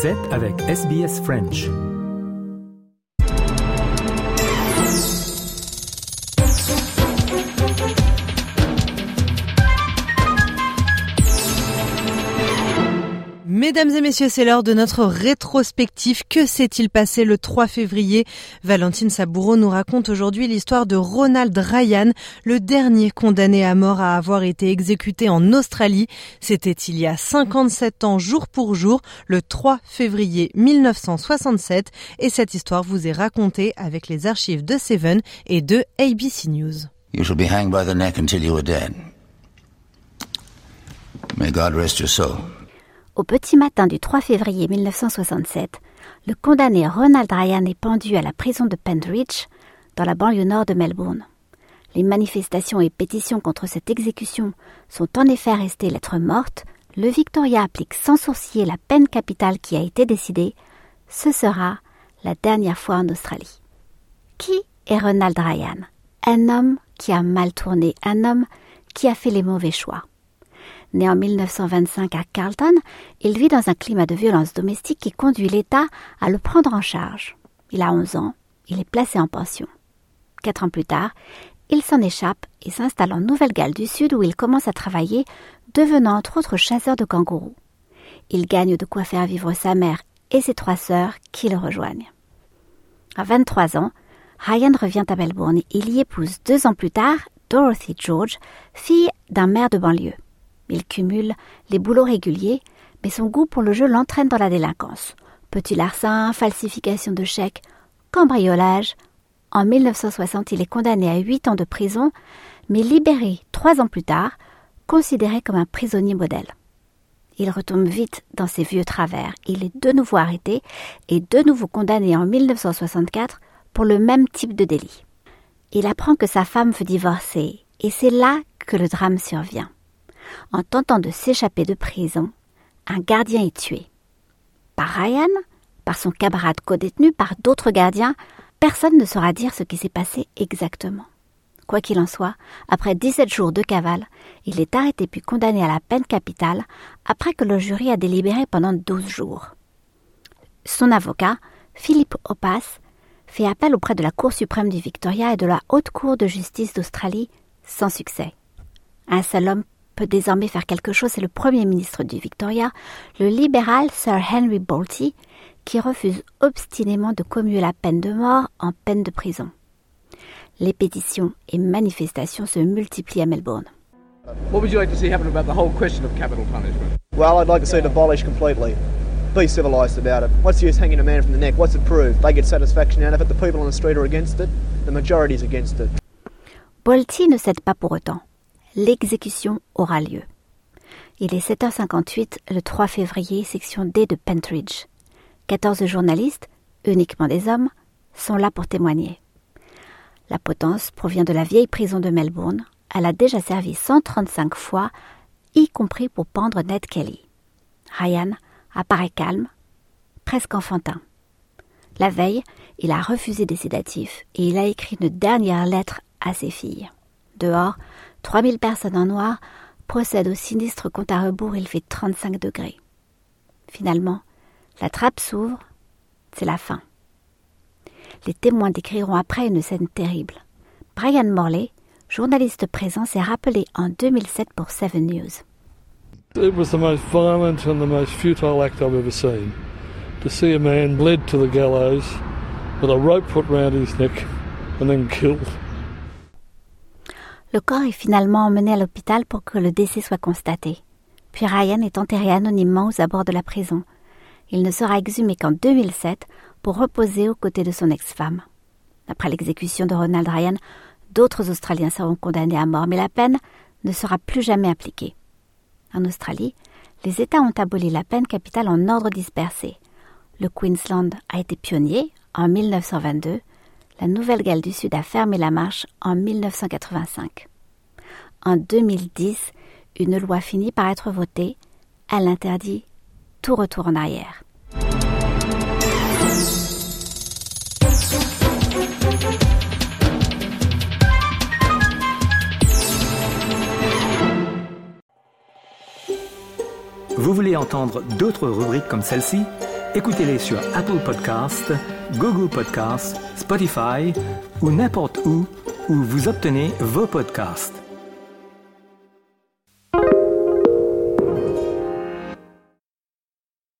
Vous êtes avec SBS French. Mesdames et messieurs, c'est l'heure de notre rétrospectif. Que s'est-il passé le 3 février ? Valentine Sabouraud nous raconte aujourd'hui l'histoire de Ronald Ryan, le dernier condamné à mort à avoir été exécuté en Australie. C'était il y a 57 ans, jour pour jour, le 3 février 1967. Et cette histoire vous est racontée avec les archives de Seven et de ABC News. You shall be hanged by the neck until you are dead. May God rest your soul. Au petit matin du 3 février 1967, le condamné Ronald Ryan est pendu à la prison de Pentridge, dans la banlieue nord de Melbourne. Les manifestations et pétitions contre cette exécution sont en effet restées lettre morte. Le Victoria applique sans sourciller la peine capitale qui a été décidée. Ce sera la dernière fois en Australie. Qui est Ronald Ryan ? Un homme qui a mal tourné, un homme qui a fait les mauvais choix. Né en 1925 à Carlton, il vit dans un climat de violence domestique qui conduit l'État à le prendre en charge. Il a 11 ans, il est placé en pension. 4 ans plus tard, il s'en échappe et s'installe en Nouvelle-Galles du Sud où il commence à travailler, devenant entre autres chasseur de kangourous. Il gagne de quoi faire vivre sa mère et ses 3 sœurs qui le rejoignent. À 23 ans, Ryan revient à Melbourne et il y épouse 2 ans plus tard Dorothy George, fille d'un maire de banlieue. Il cumule les boulots réguliers, mais son goût pour le jeu l'entraîne dans la délinquance. Petits larcins, falsification de chèques, cambriolage. En 1960, il est condamné à 8 ans de prison, mais libéré 3 ans plus tard, considéré comme un prisonnier modèle. Il retombe vite dans ses vieux travers. Il est de nouveau arrêté et de nouveau condamné en 1964 pour le même type de délit. Il apprend que sa femme veut divorcer et c'est là que le drame survient. En tentant de s'échapper de prison, un gardien est tué. Par Ryan, par son camarade codétenu, par d'autres gardiens, personne ne saura dire ce qui s'est passé exactement. Quoi qu'il en soit, après 17 jours de cavale, il est arrêté puis condamné à la peine capitale après que le jury a délibéré pendant 12 jours. Son avocat, Philippe Opas, fait appel auprès de la Cour suprême du Victoria et de la Haute Cour de justice d'Australie sans succès. Un seul homme peut désormais faire quelque chose, c'est le Premier ministre du Victoria, le libéral Sir Henry Bolte, qui refuse obstinément de commuer la peine de mort en peine de prison. Les pétitions et manifestations se multiplient à Melbourne. What would you like to see happen about the whole question of capital punishment? Well, I'd like to see it abolished completely. Be civilized about it. What's the use hanging a man from the neck? What's it prove? They get satisfaction out of it. The people on the street are against it. The majority is against it. Bolte ne cède pas pour autant. L'exécution aura lieu. Il est 7h58, le 3 février, section D de Pentridge. 14 journalistes, uniquement des hommes, sont là pour témoigner. La potence provient de la vieille prison de Melbourne. Elle a déjà servi 135 fois, y compris pour pendre Ned Kelly. Ryan apparaît calme, presque enfantin. La veille, il a refusé des sédatifs et il a écrit une dernière lettre à ses filles. Dehors, 3000 personnes en noir procèdent au sinistre compte à rebours, il fait 35 degrés. Finalement, la trappe s'ouvre, c'est la fin. Les témoins décriront après une scène terrible. Brian Morley, journaliste présent, s'est rappelé en 2007 pour Seven News. It was the most violent and the most futile act I've ever seen. To see a man led to the gallows with a rope put round his neck and then killed. Le corps est finalement emmené à l'hôpital pour que le décès soit constaté. Puis Ryan est enterré anonymement aux abords de la prison. Il ne sera exhumé qu'en 2007 pour reposer aux côtés de son ex-femme. Après l'exécution de Ronald Ryan, d'autres Australiens seront condamnés à mort, mais la peine ne sera plus jamais appliquée. En Australie, les États ont aboli la peine capitale en ordre dispersé. Le Queensland a été pionnier en 1922. La Nouvelle-Galles du Sud a fermé la marche en 1985. En 2010, une loi finit par être votée. Elle interdit tout retour en arrière. Vous voulez entendre d'autres rubriques comme celle-ci ? Écoutez-les sur Apple Podcasts, Google Podcasts, Spotify ou n'importe où vous obtenez vos podcasts.